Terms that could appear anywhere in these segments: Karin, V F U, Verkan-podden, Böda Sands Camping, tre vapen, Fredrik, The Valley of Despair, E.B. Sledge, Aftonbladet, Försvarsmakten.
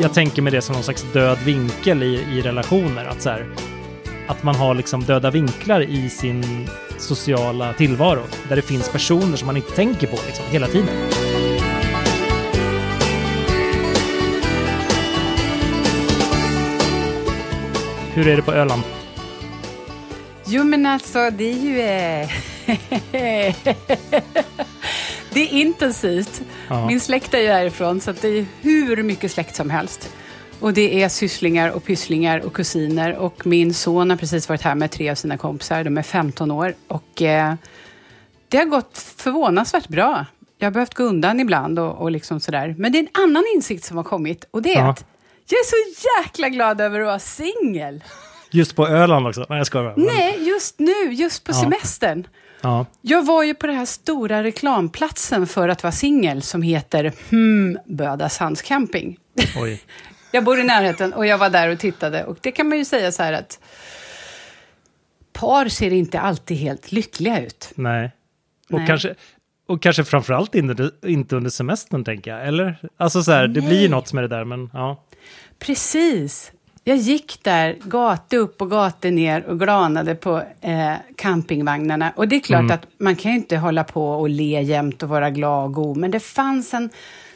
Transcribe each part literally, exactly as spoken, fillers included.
jag tänker mig det som någon slags död vinkel i, i relationer. Att, så här, att man har liksom döda vinklar i sin sociala tillvaro. Där det finns personer som man inte tänker på liksom, hela tiden. Hur är det på Öland? Jo men alltså det är ju... Eh... det är intensivt. Ja. Min släkt är ju härifrån så att det är hur mycket släkt som helst. Och det är sysslingar och pysslingar och kusiner. Och min son har precis varit här med tre av sina kompisar. De är femton år. Och eh, det har gått förvånansvärt bra. Jag har behövt gå undan ibland och, och liksom sådär. Men det är en annan insikt som har kommit. Och det är ja. att jag är så jäkla glad över att vara singel. Just på Öland också? Nej, jag ska vara. Nej, just nu. Just på ja. semestern. Ja. Jag var ju på den här stora reklamplatsen för att vara singel som heter hmm, Böda Sands Camping. Oj. Jag bor i närheten och jag var där och tittade. Och det kan man ju säga så här att par ser inte alltid helt lyckliga ut. Nej. Och Nej. kanske... Och kanske framförallt inte under semestern, tänker jag. Eller? Alltså så här, det blir något med det där, men ja. Precis. Jag gick där, gata upp och gata ner och glanade på eh, campingvagnarna. Och det är klart mm. att man kan ju inte hålla på och le jämt och vara glad och god. Men det fanns en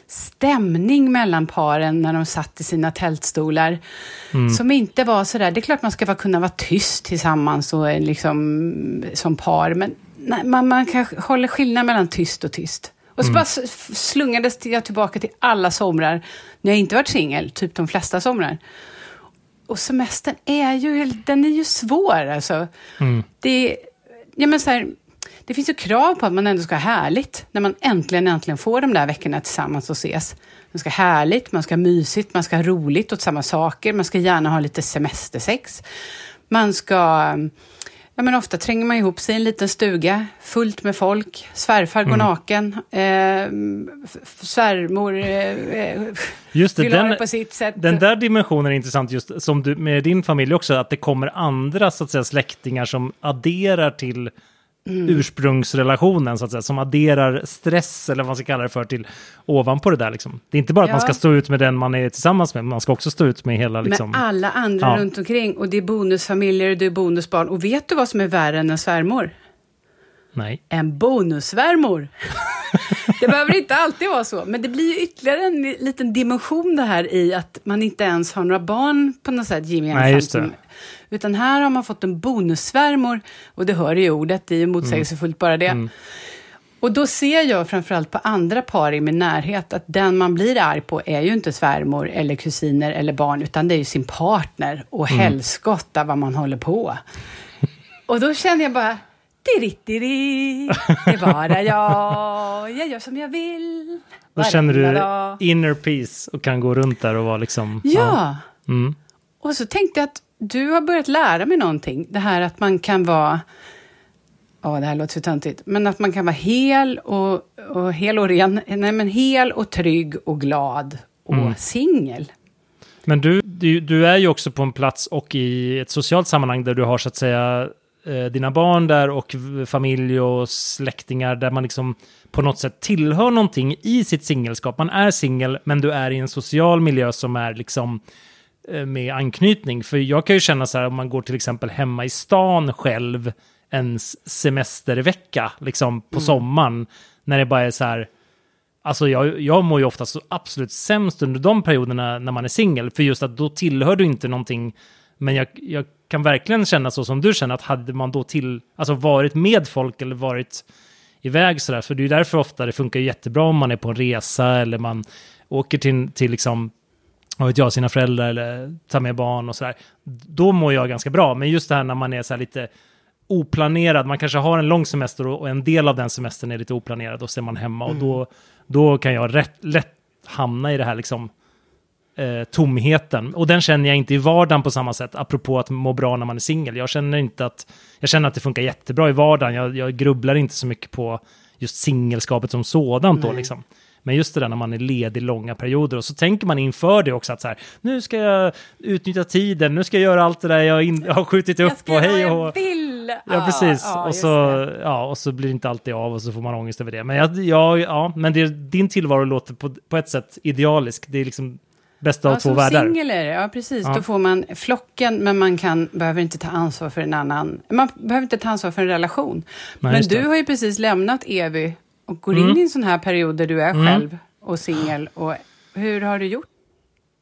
stämning mellan paren när de satt i sina tältstolar. Mm. Som inte var så där. Det är klart man ska vara, kunna vara tyst tillsammans och liksom som par, men... Nej, man, man kan hålla skillnad mellan tyst och tyst. Och så mm. bara slungades jag tillbaka till alla somrar. När jag inte varit singel, typ de flesta somrar. Och semestern är ju, den är ju svår alltså. Mm. Det, ja, men så här, det finns ju krav på att man ändå ska ha härligt. När man äntligen, äntligen får de där veckorna tillsammans och ses. Man ska ha härligt, man ska ha mysigt, man ska ha roligt åt samma saker. Man ska gärna ha lite semestersex. Man ska... Ja, men ofta tränger man ihop sig i en liten stuga fullt med folk. Svärfar går mm. naken. Eh, svärmor eh, just det, vill den, ha det på sitt sätt. Den där dimensionen är intressant just som du, med din familj också. Att det kommer andra så att säga, släktingar som adderar till mm. ursprungsrelationen. Så att säga, som adderar stress eller vad man ska kalla det för till ovanpå det där. Liksom. Det är inte bara ja. att man ska stå ut med den man är tillsammans med. Man ska också stå ut med hela... Liksom, med alla andra ja. runt omkring. Och det är bonusfamiljer och det är bonusbarn. Och vet du vad som är värre än en svärmor? Nej. En bonussvärmor. Det behöver inte alltid vara så. Men det blir ju ytterligare en liten dimension det här i att man inte ens har några barn på något sätt gemensamt. Utan här har man fått en bonussvärmor. Och det hör ju ordet, det är ju motsägelsefullt bara det. Mm. Och då ser jag framförallt på andra par i min närhet att den man blir arg på är ju inte svärmor eller kusiner eller barn. Utan det är ju sin partner och mm. helskotta vad man håller på. Och då känner jag bara... Dirittiri, det är bara jag, jag gör som jag vill. Då känner du dag. Inner peace och kan gå runt där och vara liksom... Ja, ja. Mm. Och så tänkte jag att du har börjat lära mig någonting. Det här att man kan vara, ja det här låter så töntigt, men att man kan vara hel och, och hel och ren, nej men hel och trygg och glad och mm. singel. Men du, du, du är ju också på en plats och i ett socialt sammanhang där du har så att säga... dina barn där och familj och släktingar där man liksom på något sätt tillhör någonting i sitt singelskap. Man är singel men du är i en social miljö som är liksom med anknytning. För jag kan ju känna så här om man går till exempel hemma i stan själv en semestervecka liksom på mm. sommaren när det bara är så här. Alltså jag, jag mår ju ofta så absolut sämst under de perioderna när man är singel. För just att då tillhör du inte någonting. Men jag, jag kan verkligen känna så som du känner att hade man då till, alltså varit med folk eller varit iväg sådär. För det är ju därför ofta det funkar jättebra om man är på en resa eller man åker till, till liksom, vad vet jag, sina föräldrar eller tar med barn och sådär. Då mår jag ganska bra. Men just det här när man är så här lite oplanerad, man kanske har en lång semester och en del av den semestern är lite oplanerad och så är man hemma mm. och då, då kan jag rätt, lätt hamna i det här liksom. Eh, tomheten. Och den känner jag inte i vardagen på samma sätt, apropå att må bra när man är singel. Jag känner inte att jag känner att det funkar jättebra i vardagen. Jag, jag grubblar inte så mycket på just singelskapet som sådant då, liksom. Men just det där när man är ledig långa perioder och så tänker man inför det också att så här, nu ska jag utnyttja tiden, nu ska jag göra allt det där jag, in, jag har skjutit upp och hej och... Jag vill. Ja, ah, precis. Ah, och, så, ja, och så blir det inte alltid av och så får man ångest över det. Men, jag, jag, ja, men det, din tillvaro låter på, på ett sätt idealisk. Det är liksom bästa ja, av två världar. Som singler, ja precis. Ja. Då får man flocken, men man kan, behöver inte ta ansvar för en annan. Man behöver inte ta ansvar för en relation. Nej, men du har ju precis lämnat Evy och går mm. in i en sån här period där du är mm. själv och singel. Och hur har du gjort?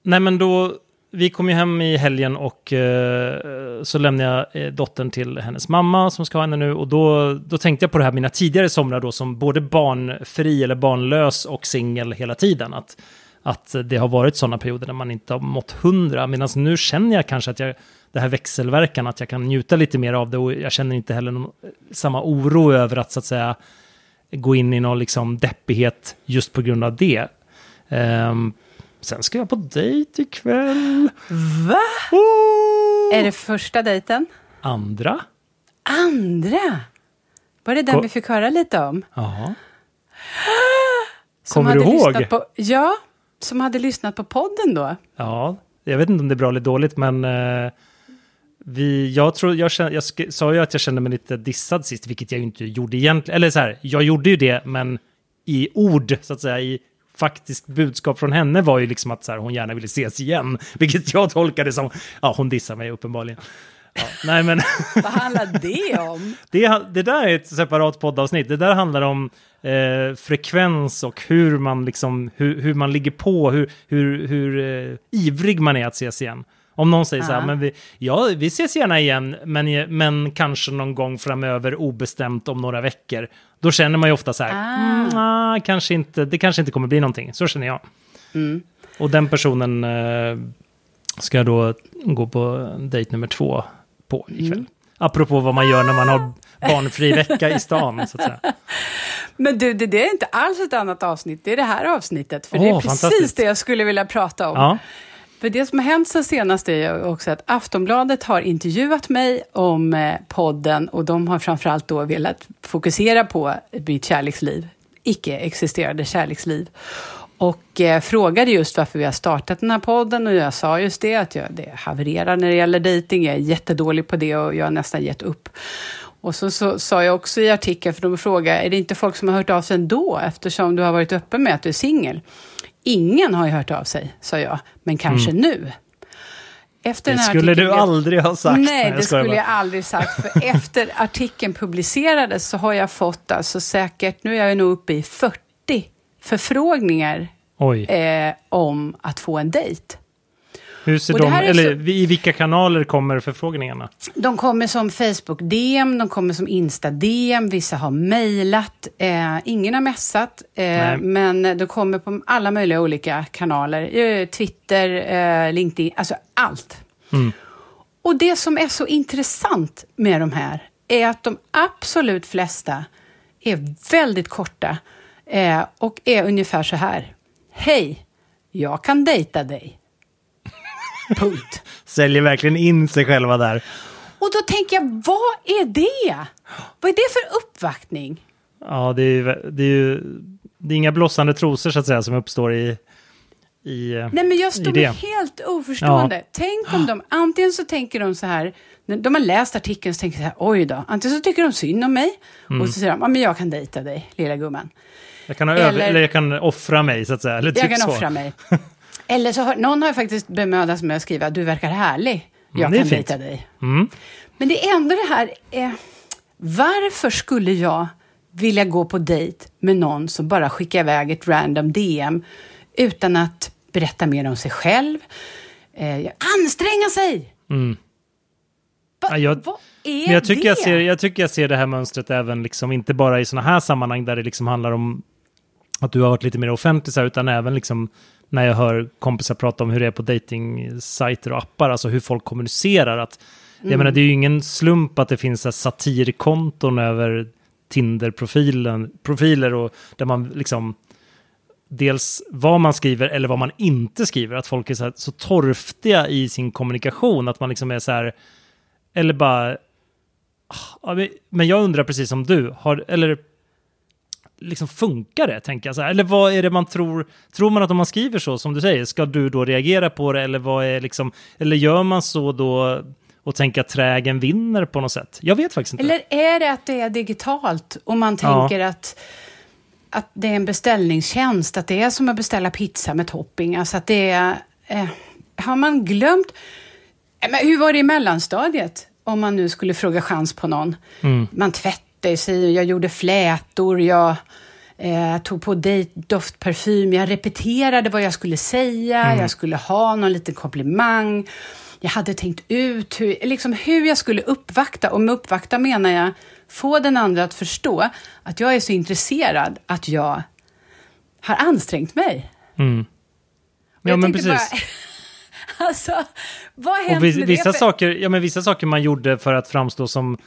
Nej, men då... Vi kom ju hem i helgen och eh, så lämnade jag dottern till hennes mamma som ska ha henne nu. Och då, då tänkte jag på det här mina tidigare somrar då som både barnfri eller barnlös och singel hela tiden. Att, att det har varit sådana perioder där man inte har mått hundra. Medan nu känner jag kanske att jag, det här växelverkan, att jag kan njuta lite mer av det. Och jag känner inte heller någon, samma oro över att, så att säga, gå in i någon liksom deppighet just på grund av det. Um, Sen ska jag på dejt ikväll. Va? Oh! Är det första dejten? Andra. Andra? Var det den Ko- vi fick höra lite om? Ja. Kommer du ihåg? På, ja, som hade lyssnat på podden då. Ja, jag vet inte om det är bra eller dåligt, men eh, vi, jag, tror, jag, känner, jag sk- sa ju att jag kände mig lite dissad sist, vilket jag ju inte gjorde egentligen. Eller så här, jag gjorde ju det, men i ord, så att säga, i faktiskt budskap från henne var ju liksom att så här, hon gärna ville ses igen, vilket jag tolkade som, ja, hon dissar mig uppenbarligen. Ja, nej, men vad handlar det om? Det, det där är ett separat poddavsnitt. Det där handlar om eh, frekvens och hur man liksom, hur, hur man ligger på, hur, hur, hur eh, ivrig man är att ses igen. Om någon säger uh-huh. så här, men vi, ja, vi ses gärna igen, men, men kanske någon gång framöver, obestämt om några veckor. Då känner man ju ofta så här, uh-huh. mm, ah, kanske inte, det kanske inte kommer bli någonting. Så känner jag. Mm. Och den personen eh, ska jag då gå på dejt nummer två på ikväll. Mm. Apropå vad man gör när man har barnfri vecka i stan, så att säga. Men du, det, det är inte alls ett annat avsnitt, det är det här avsnittet. För oh, det är precis det jag skulle vilja prata om. Ja. För det som har hänt sen senast är också att Aftonbladet har intervjuat mig om podden. Och de har framförallt då velat fokusera på mitt kärleksliv. Icke-existerande kärleksliv. Och eh, frågade just varför vi har startat den här podden. Och jag sa just det, att jag det havererar när det gäller dejting. Jag är jättedålig på det och jag har nästan gett upp. Och så, så sa jag också i artikeln, för de frågade, är det inte folk som har hört av sig ändå? Eftersom du har varit öppen med att du är singel. Ingen har ju hört av sig, sa jag. Men kanske mm. nu. Efter det den skulle artikeln... du aldrig ha sagt. Nej, Nej det skulle bara. jag aldrig sagt. För efter artikeln publicerades så har jag fått alltså säkert... Nu är jag nog uppe i fyrtio förfrågningar eh, om att få en dejt. Hur ser de, eller så, i vilka kanaler kommer förfrågningarna? De kommer som Facebook-D M, de kommer som Insta-D M, vissa har mejlat, eh, ingen har messat, eh, men de kommer på alla möjliga olika kanaler, eh, Twitter, eh, LinkedIn, alltså allt. Mm. Och det som är så intressant med de här är att de absolut flesta är väldigt korta eh, och är ungefär så här. Hej, jag kan dejta dig. Punkt. Säljer verkligen in sig själva där. Och då tänker jag, vad är det? Vad är det för uppvaktning? Ja, det är ju, det är ju det är inga blossande trosor, så att säga, som uppstår i, i Nej, men jag står helt oförstående. Ja. Tänk om de, antingen så tänker de så här, när de har läst artikeln så tänker de så här, oj då. Antingen så tycker de synd om mig mm. och så säger de, ja, men jag kan dejta dig, lilla gumman. Jag kan, eller, över, eller jag kan offra mig, så att säga. Eller typ jag kan så. offra mig. Eller så har, någon har faktiskt bemödats med att skriva, du verkar härlig, jag mm, kan dejta dig. Mm. Men det är ändå det här, eh, varför skulle jag vilja gå på dejt med någon som bara skickar iväg ett random D M utan att berätta mer om sig själv? Eh, anstränga sig! Mm. Va, ja, jag, vad är jag tycker det? Jag, ser, jag tycker jag ser det här mönstret även, liksom, inte bara i såna här sammanhang där det liksom handlar om att du har varit lite mer offentlig, utan även liksom när jag hör kompisar prata om hur det är på dejtingsajter och appar, alltså hur folk kommunicerar. Att, mm. jag menar, det är ju ingen slump att det finns här satirkonton över Tinder-profilen, profiler och där man liksom, dels vad man skriver eller vad man inte skriver, att folk är så, här, så torftiga i sin kommunikation, att man liksom är så här, eller bara, men jag undrar precis som du, har, eller liksom funkar det, tänker jag så här. Eller vad är det man tror, tror man att om man skriver så som du säger, ska du då reagera på det, eller vad är liksom, eller gör man så då och tänker att trägen vinner på något sätt? Jag vet faktiskt inte. Eller är det att det är digitalt och man tänker ja. att att det är en beställningstjänst, att det är som att beställa pizza med topping, alltså att det är eh, har man glömt... Men hur var det i mellanstadiet? Om man nu skulle fråga chans på någon. Mm. Man tvättade sig, jag gjorde flätor, jag eh, tog på doftparfym, jag repeterade vad jag skulle säga, mm. jag skulle ha någon liten komplimang. Jag hade tänkt ut hur, liksom hur jag skulle uppvakta. Och med uppvakta menar jag få den andra att förstå att jag är så intresserad att jag har ansträngt mig. Mm. Ja, men precis. Bara, alltså, vad hände med det? Vissa saker, ja, men vissa saker man gjorde för att framstå som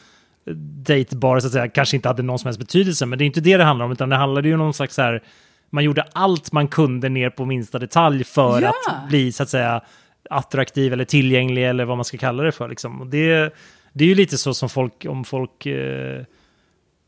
dejtbar så att säga, kanske inte hade någon som helst betydelse, men det är inte det det handlar om, utan det handlade ju om någon slags så här, man gjorde allt man kunde ner på minsta detalj för ja. att bli så att säga attraktiv eller tillgänglig eller vad man ska kalla det för liksom. Och det, det är ju lite så som folk, om folk eh,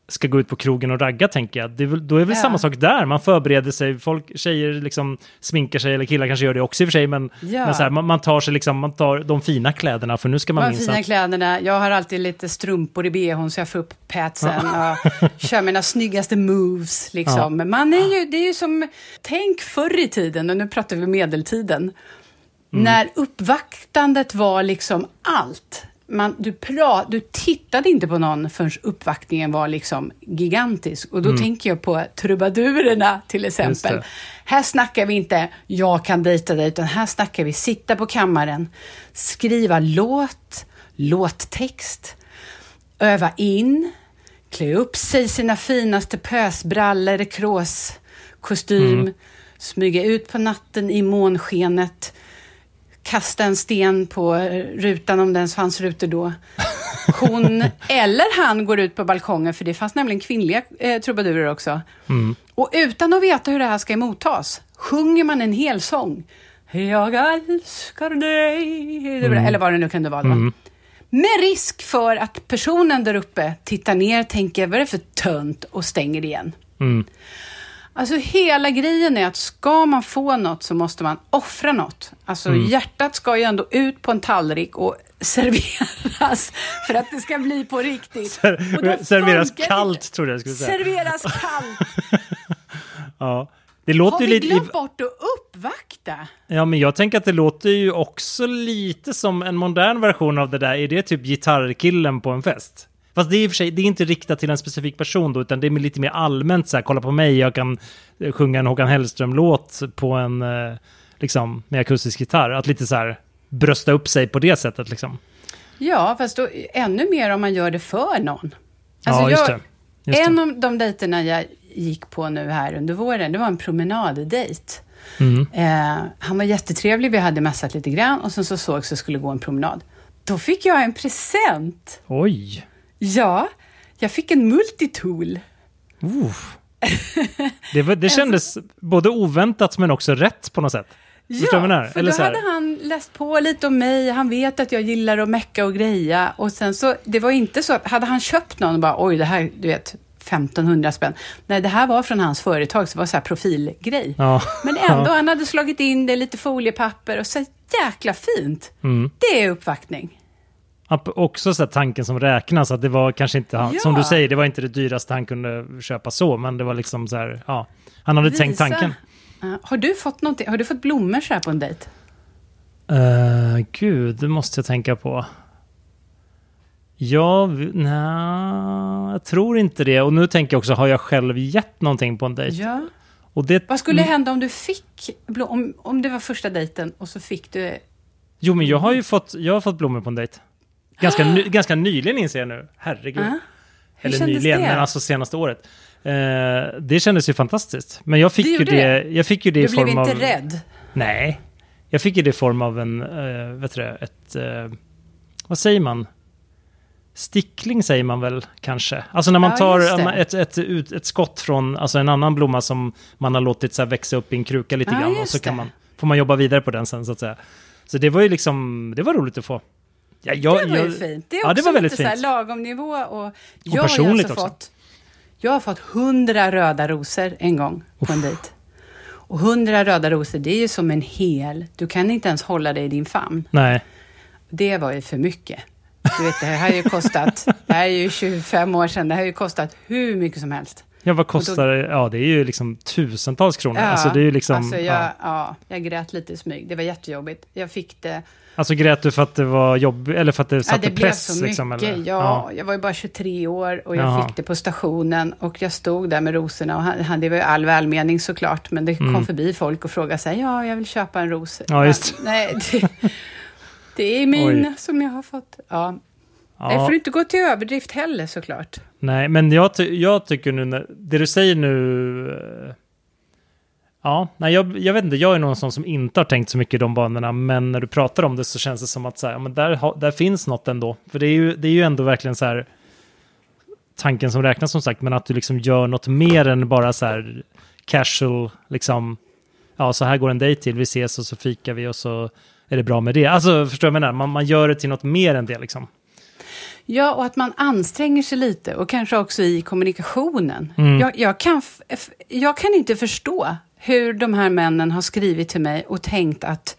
ska gå ut på krogen och ragga, tänker jag. Det är väl, då är det väl ja. samma sak där. Man förbereder sig, folk, tjejer liksom sminkar sig, eller killar kanske gör det också i och för sig, men, ja. men så här, man, man tar sig liksom, man tar de fina kläderna, för nu ska man de minst fina att... kläderna, jag har alltid lite strumpor i behån så jag får upp pätsen ja. och kör mina snyggaste moves liksom. Ja. Men man är ju, det är ju som, tänk förr i tiden, och nu pratar vi medeltiden, mm. när uppvaktandet var liksom allt. Man, du, pra, du tittade inte på någon förrän uppvaktningen var liksom gigantisk. Och då mm. tänker jag på trubadurerna till exempel. Här snackar vi inte jag kan dejta dig, utan här snackar vi sitta på kammaren, skriva låt, låttext, öva in, klä upp sig i sina finaste pösbrallor, krås, kostym, mm. smyga ut på natten i månskenet, kasta en sten på rutan om det ens fanns rutor då. Hon eller han går ut på balkongen, för det fanns nämligen kvinnliga eh, trubadurer också. Mm. Och utan att veta hur det här ska emottas sjunger man en hel sång. Jag älskar dig. Mm. Eller vad det nu kunde vara. Mm. Med risk för att personen där uppe tittar ner, tänker vad är det för tönt och stänger igen. Mm. Alltså hela grejen är att ska man få något så måste man offra något. Alltså mm. hjärtat ska ju ändå ut på en tallrik och serveras för att det ska bli på riktigt. Ser- serveras kallt tror jag skulle säga. Serveras kallt. Ja, det låter ju lite... Har vi glömt bort att uppvakta? Ja, men jag tänker att det låter ju också lite som en modern version av det där. Är det typ gitarrkillen på en fest? Fast det är i och för sig, det är inte riktat till en specifik person då, utan det är lite mer allmänt så här, kolla på mig, jag kan sjunga en Håkan Hellström-låt på en liksom, med akustisk gitarr. Att lite så här brösta upp sig på det sättet liksom. Ja, fast då ännu mer om man gör det för någon. Alltså, ja, just det. Just en det. av de dejterna jag gick på nu här under våren, det var en promenaddejt. Mm. Eh, han var jättetrevlig, vi hade mässat lite grann och sen så såg så skulle gå en promenad. Då fick jag en present. Oj! Ja, jag fick en multitool. Uh, det, var, det kändes både oväntat men också rätt på något sätt. Ja, för eller då så hade han läst på lite om mig. Han vet att jag gillar att mecka och greja. Och sen så, det var inte så att hade han köpt någon och bara, oj det här, du vet, femtonhundra spänn. Nej, det här var från hans företag, så det var så här profilgrej. Ja. Men ändå, han hade slagit in det, lite foliepapper och så jäkla fint. Mm. Det är uppvaktning. Också så tanken som räknas, att det var kanske inte han, ja. som du säger, det var inte det dyraste han kunde köpa så, men det var liksom så här, ja, han hade Visa. tänkt tanken. Uh, har du fått någonting, har du fått blommor så här på en dejt? Uh, gud, det måste jag tänka på. Ja, nej, jag tror inte det. Och nu tänker jag också, har jag själv gett någonting på en dejt? Ja. Och det, vad skulle hända om du fick, om, om det var första dejten och så fick du... Jo, men jag har ju fått, jag har fått blommor på en dejt. Ganska, ny, ganska nyligen inser jag nu. Herregud. Uh-huh. Eller nyligen, det? men alltså senaste året. Eh, det kändes ju fantastiskt. Men jag fick det ju det, det. Jag fick ju det i form av... Du blev inte rädd? Nej. Jag fick ju det i form av en, eh, vet du det, ett... Eh, vad säger man? Stickling säger man väl kanske. Alltså när man ja, tar ett, ett, ett, ett skott från alltså en annan blomma som man har låtit så här växa upp i en kruka lite ja, grann. Och så kan man, får man jobba vidare på den sen så att säga. Så det var ju liksom... Det var roligt att få. Ja, jag, det var ju jag, fint. Det är ja, också det var väldigt lite fint. Så här lagom nivå. Och jag, och personligt har också fått, jag har fått hundra röda rosor en gång på en dejt. Och hundra röda rosor, det är ju som en hel. Du kan inte ens hålla dig i din famn. Nej. Det var ju för mycket. Du vet, det här har ju kostat, det här är ju tjugofem år sedan, det här har ju kostat hur mycket som helst. Ja, vad kostar det? Ja, det är ju liksom tusentals kronor. Ja, alltså, det är ju liksom, alltså jag, ja. Ja, jag grät lite i smyg. Det var jättejobbigt. Jag fick det... Alltså grät du för att det var jobb eller för att det satte ja, det press? Blev så liksom, mycket, eller? Ja, ja. Jag var ju bara tjugotre år och jag Jaha. Fick det på stationen och jag stod där med rosorna och han, han, det var ju all välmening såklart, men det kom mm. förbi folk och frågade sig, ja, jag vill köpa en ros. Ja, just. Men, nej, det, det är min Oj. Som jag har fått. Ja. Ja. Nej, får du inte gå till överdrift heller såklart. Nej, men jag, ty- jag tycker nu, när, det du säger nu... Ja, nej, jag, jag vet inte, jag är någon sån som inte har tänkt så mycket i de banorna, men när du pratar om det så känns det som att så här, ja, men där, ha, där finns något ändå. För det är ju, det är ju ändå verkligen så här, tanken som räknas som sagt, men att du liksom gör något mer än bara så här casual, liksom, ja så här går en dejt till, vi ses och så fikar vi och så är det bra med det. Alltså förstår jag vad jag menar, man, man gör det till något mer än det liksom. Ja, och att man anstränger sig lite och kanske också i kommunikationen. Mm. Jag, jag, kan f- jag kan inte förstå hur de här männen har skrivit till mig och tänkt att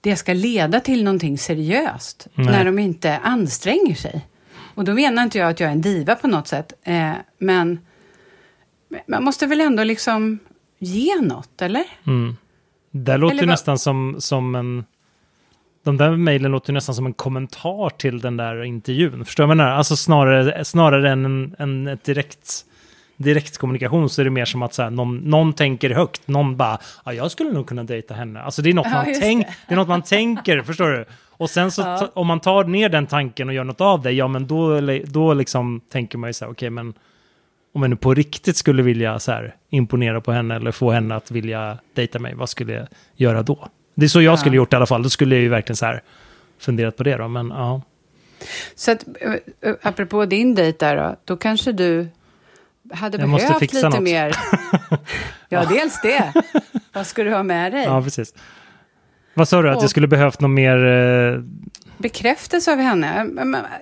det ska leda till någonting seriöst. Nej. När de inte anstränger sig. Och då menar inte jag att jag är en diva på något sätt. Eh, men man måste väl ändå liksom ge något, eller? Mm. Det låter eller nästan som, som en... De där mejlen låter nästan som en kommentar till den där intervjun. Förstår man det? Alltså snarare, snarare än en, en direkt, direkt kommunikation så är det mer som att så här, någon, någon tänker högt. Någon bara, ja, jag skulle nog kunna dejta henne. Alltså det är något, ja, man, tänk, det. Det är något man tänker, förstår du? Och sen så, ja. ta, om man tar ner den tanken och gör något av det, ja men då, då liksom tänker man ju så här, okej, men om jag nu på riktigt skulle vilja så här, imponera på henne eller få henne att vilja dejta mig, vad skulle jag göra då? Det är så jag skulle ja. gjort i alla fall. Då skulle jag ju verkligen så här funderat på det då. Men, ja. Så att, apropå din dejt där då, då kanske du hade jag behövt lite något. Mer. Ja, ja, dels det. Vad ska du ha med dig? Ja, precis. Vad sa du? Att jag skulle behövt något mer... Eh... Bekräftelse av henne.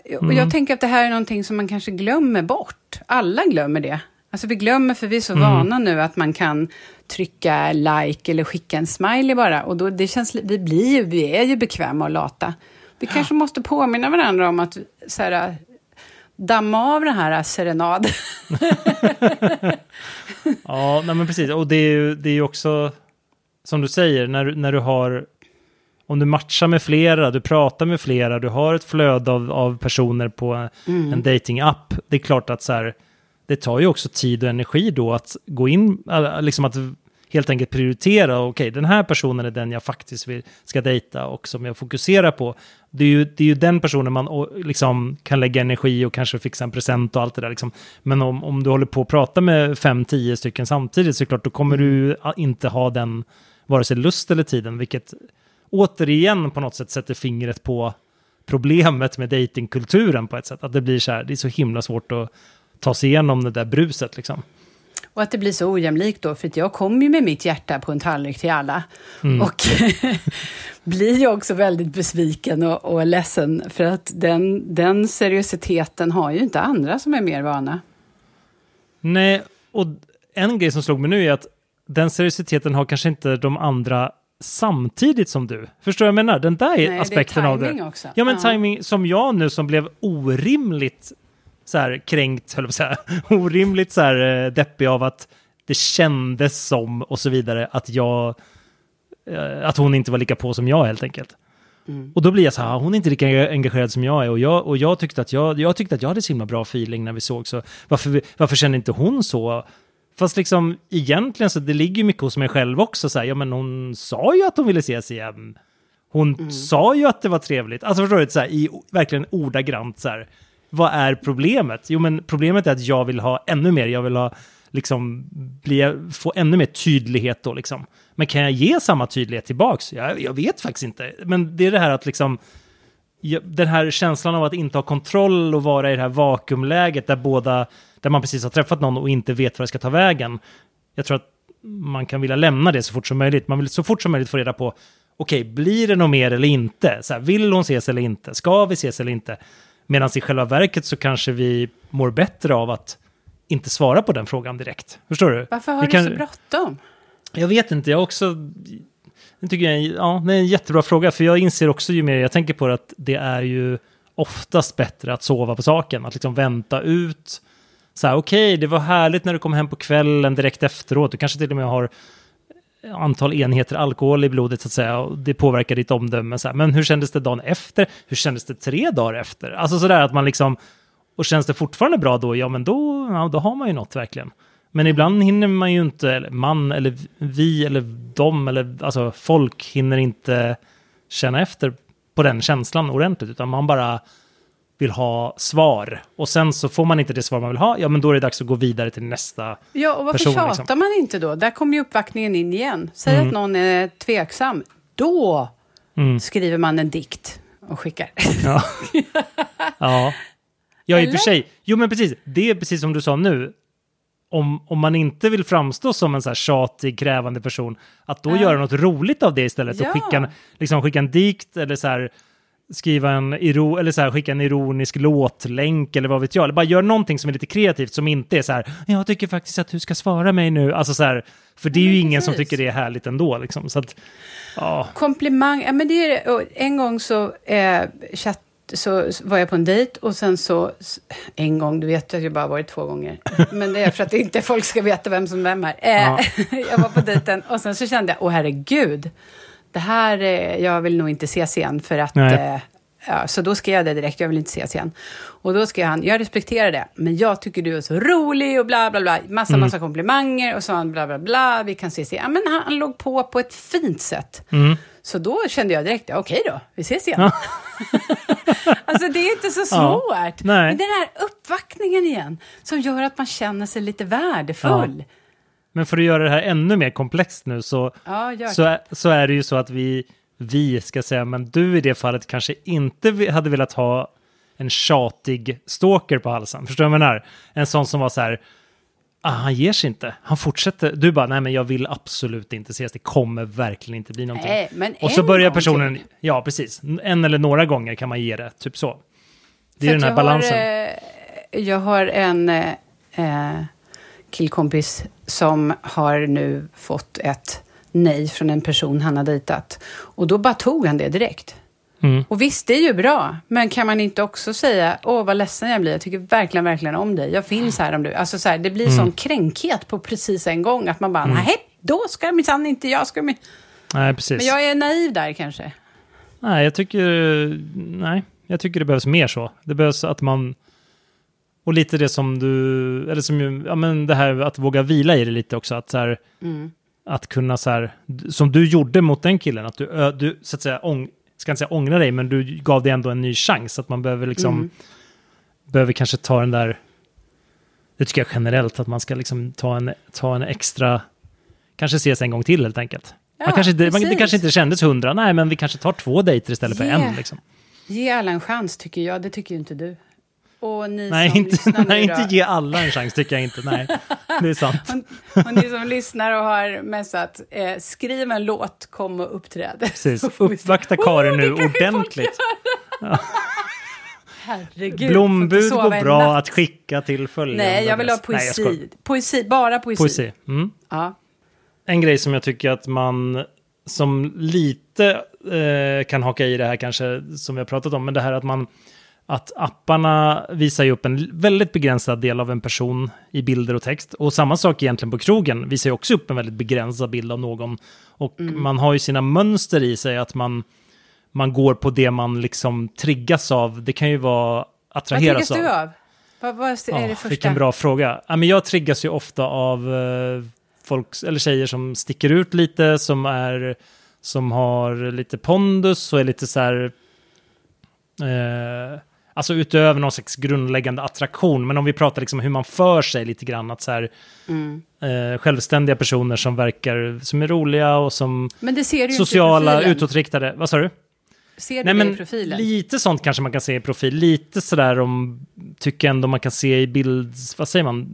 Jag mm. tänker att det här är någonting som man kanske glömmer bort. Alla glömmer det. Alltså vi glömmer, för vi är så mm. vana nu att man kan trycka like eller skicka en smiley bara. Och då, det känns, vi, blir, vi är ju bekväma och lata. Vi ja. kanske måste påminna varandra om att så här, damma av den här serenaden. Ja, nej men precis. Och det är ju det är också, som du säger, när, när du har... Om du matchar med flera, du pratar med flera, du har ett flöde av, av personer på mm. en dating-app. Det är klart att så här... Det tar ju också tid och energi då att gå in, liksom att helt enkelt prioritera. Okej, okay, den här personen är den jag faktiskt vill, ska dejta och som jag fokuserar på. Det är ju, det är ju den personen man liksom kan lägga energi och kanske fixa en present och allt det där. Liksom. Men om, om du håller på att prata med fem, tio stycken samtidigt så är det klart, då kommer du inte ha den vare sig lust eller tiden. Vilket återigen på något sätt sätter fingret på problemet med datingkulturen på ett sätt. Att det blir så här, det är så himla svårt att ta sig igenom det där bruset liksom. Och att det blir så ojämlikt då, för att jag kommer ju med mitt hjärta på en tallrik till alla. Mm. Och blir ju också väldigt besviken och, och ledsen, för att den, den seriositeten har ju inte andra som är mer vana. Nej, och en grej som slog mig nu är att den seriositeten har kanske inte de andra samtidigt som du. Förstår jag menar? Den där Nej, aspekten det är timing av det. Också. Ja, men ja. Timing som jag nu som blev orimligt så här kränkt, höll på så här, orimligt så här deppig av att det kändes som och så vidare att jag att hon inte var lika på som jag helt enkelt. Mm. Och då blir jag så här, hon är inte lika engagerad som jag är, och jag och jag tyckte att jag jag tyckte att jag hade så himla bra feeling när vi såg, så varför varför kände inte hon så? Fast liksom egentligen så det ligger mycket hos mig själv också så här, ja men hon sa ju att hon ville ses igen. Hon mm. sa ju att det var trevligt. Alltså förstår du, så här i verkligen ordagrant så här. Vad är problemet? Jo, men problemet är att jag vill ha ännu mer. Jag vill ha, liksom, bli, få ännu mer tydlighet då, liksom. Men kan jag ge samma tydlighet tillbaks? Jag, jag vet faktiskt inte. Men det är det här att liksom, den här känslan av att inte ha kontroll och vara i det här vakuumläget där båda, där man precis har träffat någon och inte vet vad det ska ta vägen. Jag tror att man kan vilja lämna det så fort som möjligt. Man vill så fort som möjligt få reda på, okej, okay, blir det något mer eller inte? Så här, vill hon ses eller inte? Ska vi ses eller inte? Medan i själva verket så kanske vi mår bättre av att inte svara på den frågan direkt. Förstår du? Varför har vi du kan... så bråttom? Jag vet inte. Jag också... Jag tycker jag, ja, det är en jättebra fråga. För jag inser också, ju mer jag tänker på det, att det är ju oftast bättre att sova på saken. Att liksom vänta ut så här, okej, okay, det var härligt när du kom hem på kvällen direkt efteråt. Du kanske till och med har antal enheter alkohol i blodet så att säga, och det påverkar ditt omdöme. Så här, men hur kändes det dagen efter? Hur kändes det tre dagar efter? Alltså sådär att man liksom, och känns det fortfarande bra då? Ja, men då, ja, då har man ju något verkligen. Men ibland hinner man ju inte, eller man eller vi eller de, eller alltså folk hinner inte känna efter på den känslan ordentligt, utan man bara vill ha svar. Och sen så får man inte det svar man vill ha, ja men då är det dags att gå vidare till nästa person. Ja, och varför person, tjatar liksom man inte då? Där kommer ju uppvaktningen in igen. Säg mm. att någon är tveksam, då mm. skriver man en dikt och skickar. Ja, ja. Ja, i och för sig. Jo, men precis. Det är precis som du sa nu. Om, om man inte vill framstå som en så här tjatig, krävande person, att då äh. göra något roligt av det istället. Ja. Och skicka en, liksom, skicka en dikt eller så här, skriva en, iro, eller så här, skicka en ironisk låtlänk eller vad vet jag. Eller bara gör någonting som är lite kreativt, som inte är så här, jag tycker faktiskt att du ska svara mig nu. Alltså så här, för det är ju mm, ingen precis. Som tycker det är härligt ändå. Liksom. Så att, ja. Komplimang. Ja, men det är, en gång så eh, chatt så var jag på en dejt och sen så en gång, du vet jag har ju bara varit två gånger, men det är för att inte folk ska veta vem som vem här. Ja. Jag var på dejten och sen så kände jag, åh herregud, det här, jag vill nog inte ses igen för att, eh, ja, så då skrev jag det direkt, jag vill inte ses igen. Och då skrev han, jag respekterar det, men jag tycker du är så rolig och bla bla bla, massa mm. massa komplimanger och så han bla bla bla, vi kan ses igen. Ja, men han, han låg på på ett fint sätt. Mm. Så då kände jag direkt, ja, okej då, vi ses igen. Ja. Alltså det är inte så svårt. Ja, men den här uppvaktningen igen som gör att man känner sig lite värdefull. Ja. Men för att göra det här ännu mer komplext nu så, ja, så, så är det ju så att vi, vi ska säga, men du i det fallet kanske inte hade velat ha en tjatig stalker på halsen. Förstår du vad jag menar? En sån som var så här, ah, han ger sig inte. Han fortsätter. Du bara, nej men jag vill absolut inte ses. Det kommer verkligen inte bli någonting. Nej, men och så börjar personen, till. Ja precis. En eller några gånger kan man ge det. Typ så. Det är för den här jag balansen. Har, jag har en eh, killkompis som har nu fått ett nej från en person han har dejtat. Och då bara tog han det direkt. Mm. Och visst, det är ju bra. Men kan man inte också säga, åh vad ledsen jag blir, jag tycker verkligen, verkligen om dig, jag finns här om du, alltså så här, det blir mm. sån kränkhet på precis en gång att man bara, mm. nej då ska min sann inte jag ska min... Nej, precis. Men jag är naiv där kanske. Nej, jag tycker nej, jag tycker det behövs mer så. Det behövs att man, och lite det som du, eller som ju, ja men det här att våga vila i det lite också, att så här, mm. att kunna så här, som du gjorde mot den killen, att du, du så att säga ång ska inte säga ångra dig, men du gav det ändå en ny chans, att man behöver liksom mm. behöver kanske ta den där, det tycker jag generellt, att man ska liksom ta en, ta en extra, kanske ses en gång till helt enkelt. Ja, man kanske, det, man, det kanske inte kändes hundra, nej men vi kanske tar två dejter istället yeah. för en liksom. Ge alla en chans tycker jag, det tycker ju inte du. Och ni nej, som inte, nej, nej inte ge alla en chans tycker jag inte, nej. Det är sant. Och, och ni som lyssnar och har mässat, eh, skriv en låt, kom och uppträd. Precis, uppvakta Karin oh, nu ordentligt. Ja. Herregud. Blombud går bra att skicka till följande. Nej, jag vill ha poesi. Nej, poesi, bara poesi. poesi. Mm. Ja. En grej som jag tycker att man som lite eh, kan haka i det här kanske, som vi har pratat om, men det här att man att apparna visar ju upp en väldigt begränsad del av en person i bilder och text. Och samma sak egentligen på krogen, visar ju också upp en väldigt begränsad bild av någon. Och mm. man har ju sina mönster i sig, att man, man går på det man liksom triggas av. Det kan ju vara attraheras av. Vad triggas av. Du av? Vad, vad är det oh, första? Vilken bra fråga. Ja, men jag triggas ju ofta av eh, folk, eller tjejer som sticker ut lite, som, är, som har lite pondus och är lite så här... Eh, alltså utöver någon slags grundläggande attraktion. Men om vi pratar liksom hur man för sig lite grann. Att så här, mm. eh, självständiga personer som verkar, som är roliga och som men det ser du sociala, utåtriktade. Vad sa du? Ser du Nej, det i profilen? Lite sånt kanske man kan se i profil. Lite sådär om, tycker ändå man kan se i bild, vad säger man?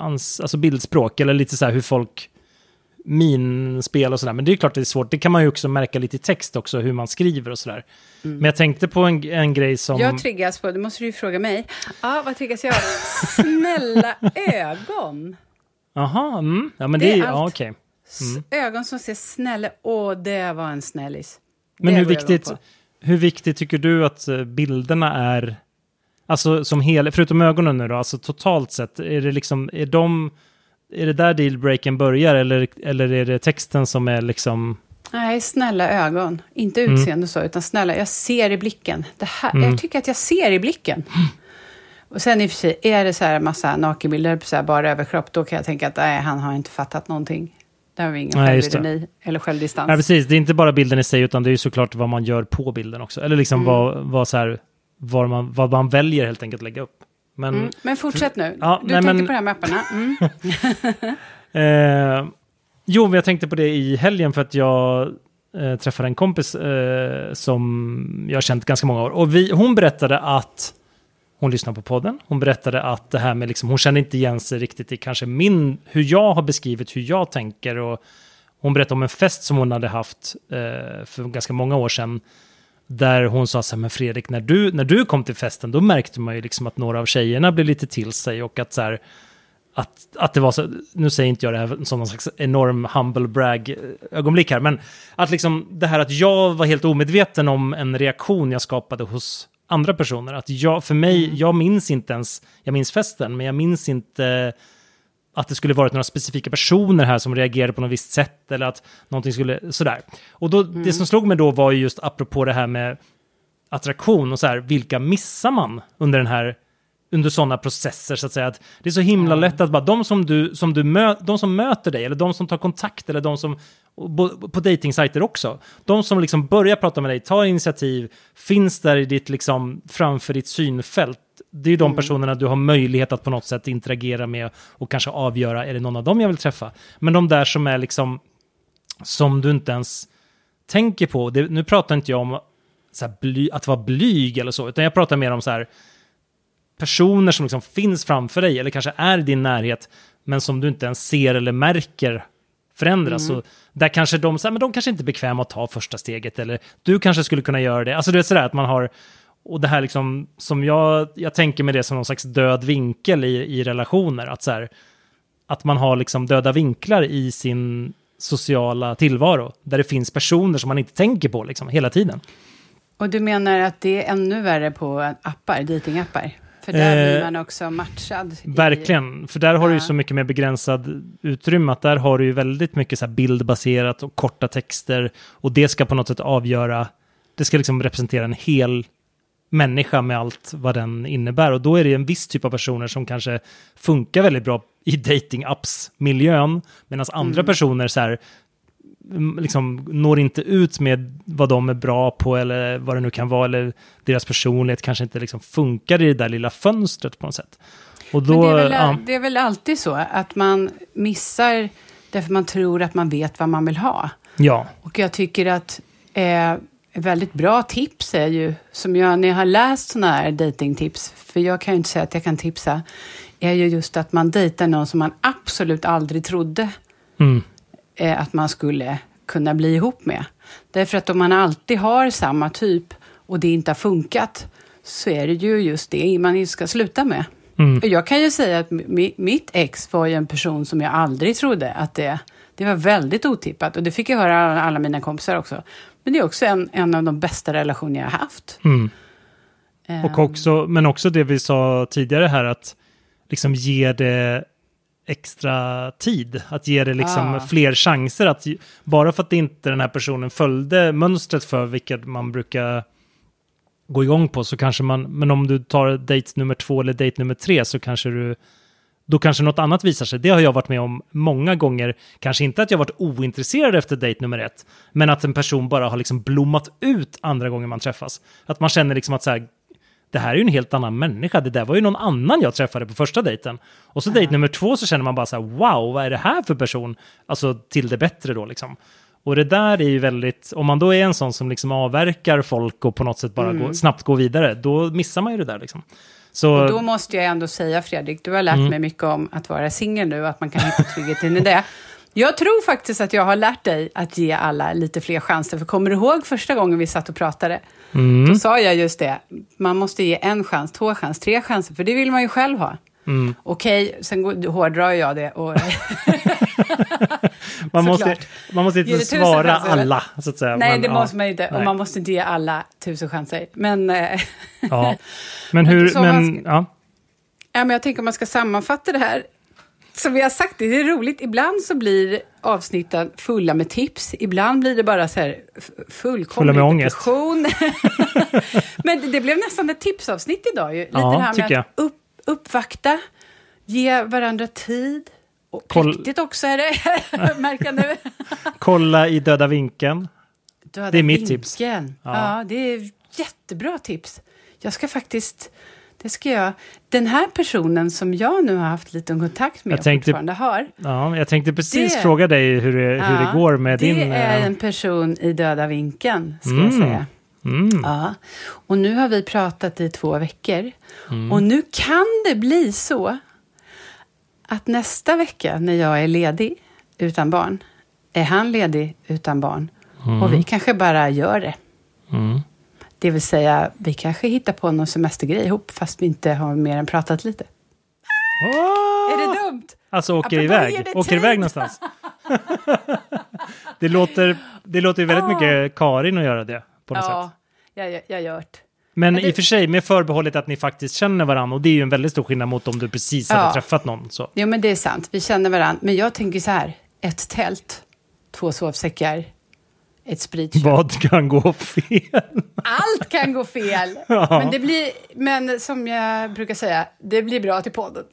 Ans, alltså bildspråk. Eller lite så här hur folk minspel och sådär. Men det är ju klart det är svårt. Det kan man ju också märka lite i text också, hur man skriver och sådär. Mm. Men jag tänkte på en, en grej som... Jag triggas på, det måste du ju fråga mig. Ja, ah, vad triggas jag? Snälla ögon. Jaha, mm. ja men det, det är... Ja, okay. mm. Ögon som ser snälla. Åh, det var en snällis. Men hur viktigt, hur viktigt tycker du att bilderna är... Alltså som hel, förutom ögonen nu då, alltså totalt sett, är det liksom, är de, är det där dealbreaken börjar, eller, eller är det texten som är liksom... Nej, snälla ögon. Inte utseende mm. så, utan snälla, jag ser i blicken. Det här, mm. Jag tycker att jag ser i blicken. Mm. Och sen i och för sig, är det så här massa nakenbilder på så här bara överkropp, då kan jag tänka att nej, han har inte fattat någonting. Där har vi ingen självironi eller självdistans. Nej, precis. Det är inte bara bilden i sig, utan det är ju såklart vad man gör på bilden också. Eller liksom mm. vad, vad så här... Var man, vad man väljer helt enkelt att lägga upp. Men, mm, men fortsätt nu. Ja, du nej, tänkte men... på de här mapparna. Mm. eh, jo, men jag tänkte på det i helgen för att jag eh, träffade en kompis eh, som jag har känt ganska många år. Och vi, hon berättade att hon lyssnar på podden. Hon berättade att det här med liksom, hon kände inte igen sig riktigt i kanske min, hur jag har beskrivit hur jag tänker. Och hon berättade om en fest som hon hade haft eh, för ganska många år sedan. Där hon sa så här, men Fredrik, när du, när du kom till festen, då märkte man ju liksom att några av tjejerna blev lite till sig och att så här, att, att det var så, nu säger inte jag det här som någon slags enorm humble brag ögonblick här, men att liksom det här att jag var helt omedveten om en reaktion jag skapade hos andra personer, att jag, för mig, jag minns inte ens, jag minns festen, men jag minns inte att det skulle varit några specifika personer här som reagerade på något visst sätt eller att någonting skulle, sådär. Och då, mm. det som slog mig då var ju just apropå det här med attraktion och så här, vilka missar man under den här, under sådana processer så att säga, att det är så himla mm. lätt att bara de som du, som du mö, de som möter dig eller de som tar kontakt eller de som på, på dejtingsajter också, de som liksom börjar prata med dig, tar initiativ, finns där i ditt liksom, framför ditt synfält. Det är ju de personerna du har möjlighet att på något sätt interagera med och kanske avgöra, är det någon av dem jag vill träffa? Men de där som är liksom, som du inte ens tänker på. Det, nu pratar inte jag om så här bly, att vara blyg eller så, utan jag pratar mer om så här personer som liksom finns framför dig eller kanske är i din närhet, men som du inte ens ser eller märker förändras. Mm. Så där kanske de, så här, men de kanske inte är bekväma att ta första steget, eller du kanske skulle kunna göra det. Alltså det är sådär att man har. Och det här liksom, som jag, jag tänker med det som någon slags död vinkel i, i relationer. Att, så här, att man har liksom döda vinklar i sin sociala tillvaro. Där det finns personer som man inte tänker på liksom, hela tiden. Och du menar att det är ännu värre på appar, datingappar? För där eh, blir man också matchad. Verkligen, i, för där har ja. du ju så mycket mer begränsad utrymme. Att där har du ju väldigt mycket så här bildbaserat och korta texter. Och det ska på något sätt avgöra, det ska liksom representera en hel... människa med allt vad den innebär, och då är det en viss typ av personer som kanske funkar väldigt bra i dating-apps-miljön, medan andra mm. personer så här, liksom, når inte ut med vad de är bra på eller vad det nu kan vara, eller deras personlighet kanske inte liksom funkar i det där lilla fönstret på något sätt. Och då, Men det, är väl, ja. det är väl alltid så att man missar därför man tror att man vet vad man vill ha. Ja. Och jag tycker att eh, ett väldigt bra tips är ju, som jag när jag har läst sådana här datingtips, för jag kan ju inte säga att jag kan tipsa, är ju just att man dejtar någon som man absolut aldrig trodde mm. eh, att man skulle kunna bli ihop med. Därför att om man alltid har samma typ och det inte har funkat, så är det ju just det man ska sluta med. Mm. Och jag kan ju säga att mi- mitt ex var ju en person som jag aldrig trodde att det, det var väldigt otippat, och det fick jag höra av alla mina kompisar också. Men det är också en, en av de bästa relationer jag har haft. Mm. Um. Och också, men också det vi sa tidigare här, att liksom ge det extra tid. Att ge det liksom ah. fler chanser. Att, bara för att inte den här personen följde mönstret för vilket man brukar gå igång på, så kanske man, men om du tar date nummer två eller date nummer tre, så kanske du, då kanske något annat visar sig. Det har jag varit med om många gånger. Kanske inte att jag varit ointresserad efter dejt nummer ett, men att en person bara har liksom blommat ut andra gånger man träffas. Att man känner liksom att så här, det här är ju en helt annan människa. Det där var ju någon annan jag träffade på första dejten. Och så mm. dejt nummer två, så känner man bara så här, wow, vad är det här för person? Alltså till det bättre då liksom. Och det där är ju väldigt, om man då är en sån som liksom avverkar folk och på något sätt bara mm. går, snabbt går vidare, då missar man ju det där liksom. Så... Och då måste jag ändå säga, Fredrik, du har lärt mm. mig mycket om att vara singel nu, att man kan hitta tryggheten i det. Jag tror faktiskt att jag har lärt dig att ge alla lite fler chanser. För kommer du ihåg första gången vi satt och pratade? Mm. Då sa jag just det, man måste ge en chans, två chans, tre chanser, för det vill man ju själv ha. Mm. Okej, sen går, hårdrar jag det och man, måste, man måste inte svara alla, så att säga. Nej, men, det måste ja, man inte. Nej. Och man måste inte ge alla tusen chanser. Men, ja. men hur... Men, ska, ja. Ja, men jag tänker om man ska sammanfatta det här. Som vi har sagt, det är roligt. Ibland så blir avsnitten fulla med tips. Ibland blir det bara så här fullkomlig depression. Men det blev nästan ett tipsavsnitt idag. Ju. Lite ja, det här med jag. att upp, uppvakta, ge varandra tid. Och Koll... riktigt också är det, märker nu. Kolla i döda vinkeln. Döda det är mitt vinkeln. tips. Ja. ja, det är jättebra tips. Jag ska faktiskt... Det ska jag. Den här personen som jag nu har haft lite kontakt med jag tänkte, och fortfarande har. Ja, jag tänkte precis det, fråga dig hur, ja, hur det går med det din... Det är en person i döda vinkeln, ska mm, jag säga. Mm. Ja. Och nu har vi pratat i två veckor. Mm. Och nu kan det bli så att nästa vecka när jag är ledig utan barn, är han ledig utan barn. Mm. Och vi kanske bara gör det. Mm. Det vill säga, vi kanske hittar på någon semestergrej ihop fast vi inte har mer än pratat lite. Oh! Är det dumt? Alltså åker Apropå iväg. Åker iväg någonstans. det låter det låter ju väldigt oh. mycket Karin att göra det på något ja, sätt. Ja, jag, jag gör det. Men, Men det... i och för sig med förbehållet att ni faktiskt känner varandra. Och det är ju en väldigt stor skillnad mot om du precis hade ja. träffat någon. Så. Jo, men det är sant. Vi känner varandra. Men jag tänker så här. Ett tält. Två sovsäckar. Ett spritköp. Vad kan gå fel? Allt kan gå fel. Ja. Men det blir, men som jag brukar säga, det blir bra till podden.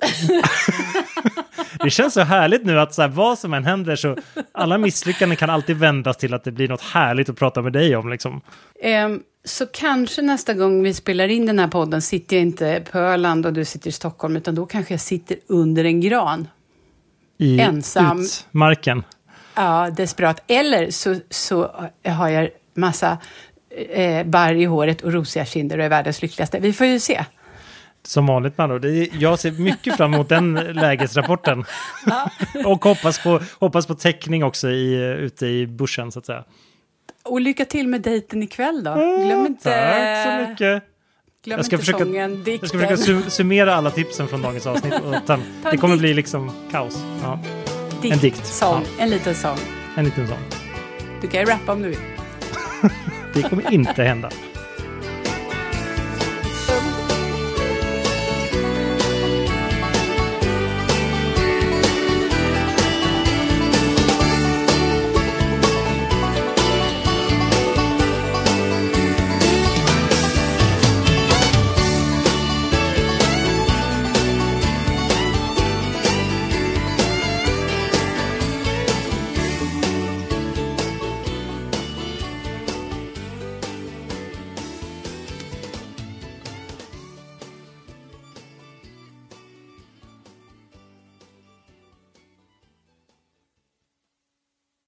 Det känns så härligt nu att så här, vad som än händer så alla misslyckanden kan alltid vändas till att det blir något härligt att prata med dig om. Liksom. Um, så kanske nästa gång vi spelar in den här podden sitter jag inte på Öland och du sitter i Stockholm, utan då kanske jag sitter under en gran. I ensam. Utmarken. Ja, desperat. Eller så, så har jag massa eh, barr i håret och rosiga kinder och är världens lyckligaste. Vi får ju se. Som vanligt man då. Det är, jag ser mycket fram emot den lägesrapporten. Ja. Och hoppas på, hoppas på täckning också i, ute i bussen så att säga. Och lycka till med dejten ikväll då. Glöm inte... Tack så mycket. Glöm jag ska inte försöka, sången, dikten. Jag ska försöka su- summera alla tipsen från dagens avsnitt. Utan, det kommer dikt. bli liksom kaos. Ja. Dikt, en dikt. Sång, ja. en liten sång. En liten sång. Du kan ju rappa om du vill. Det kommer inte hända.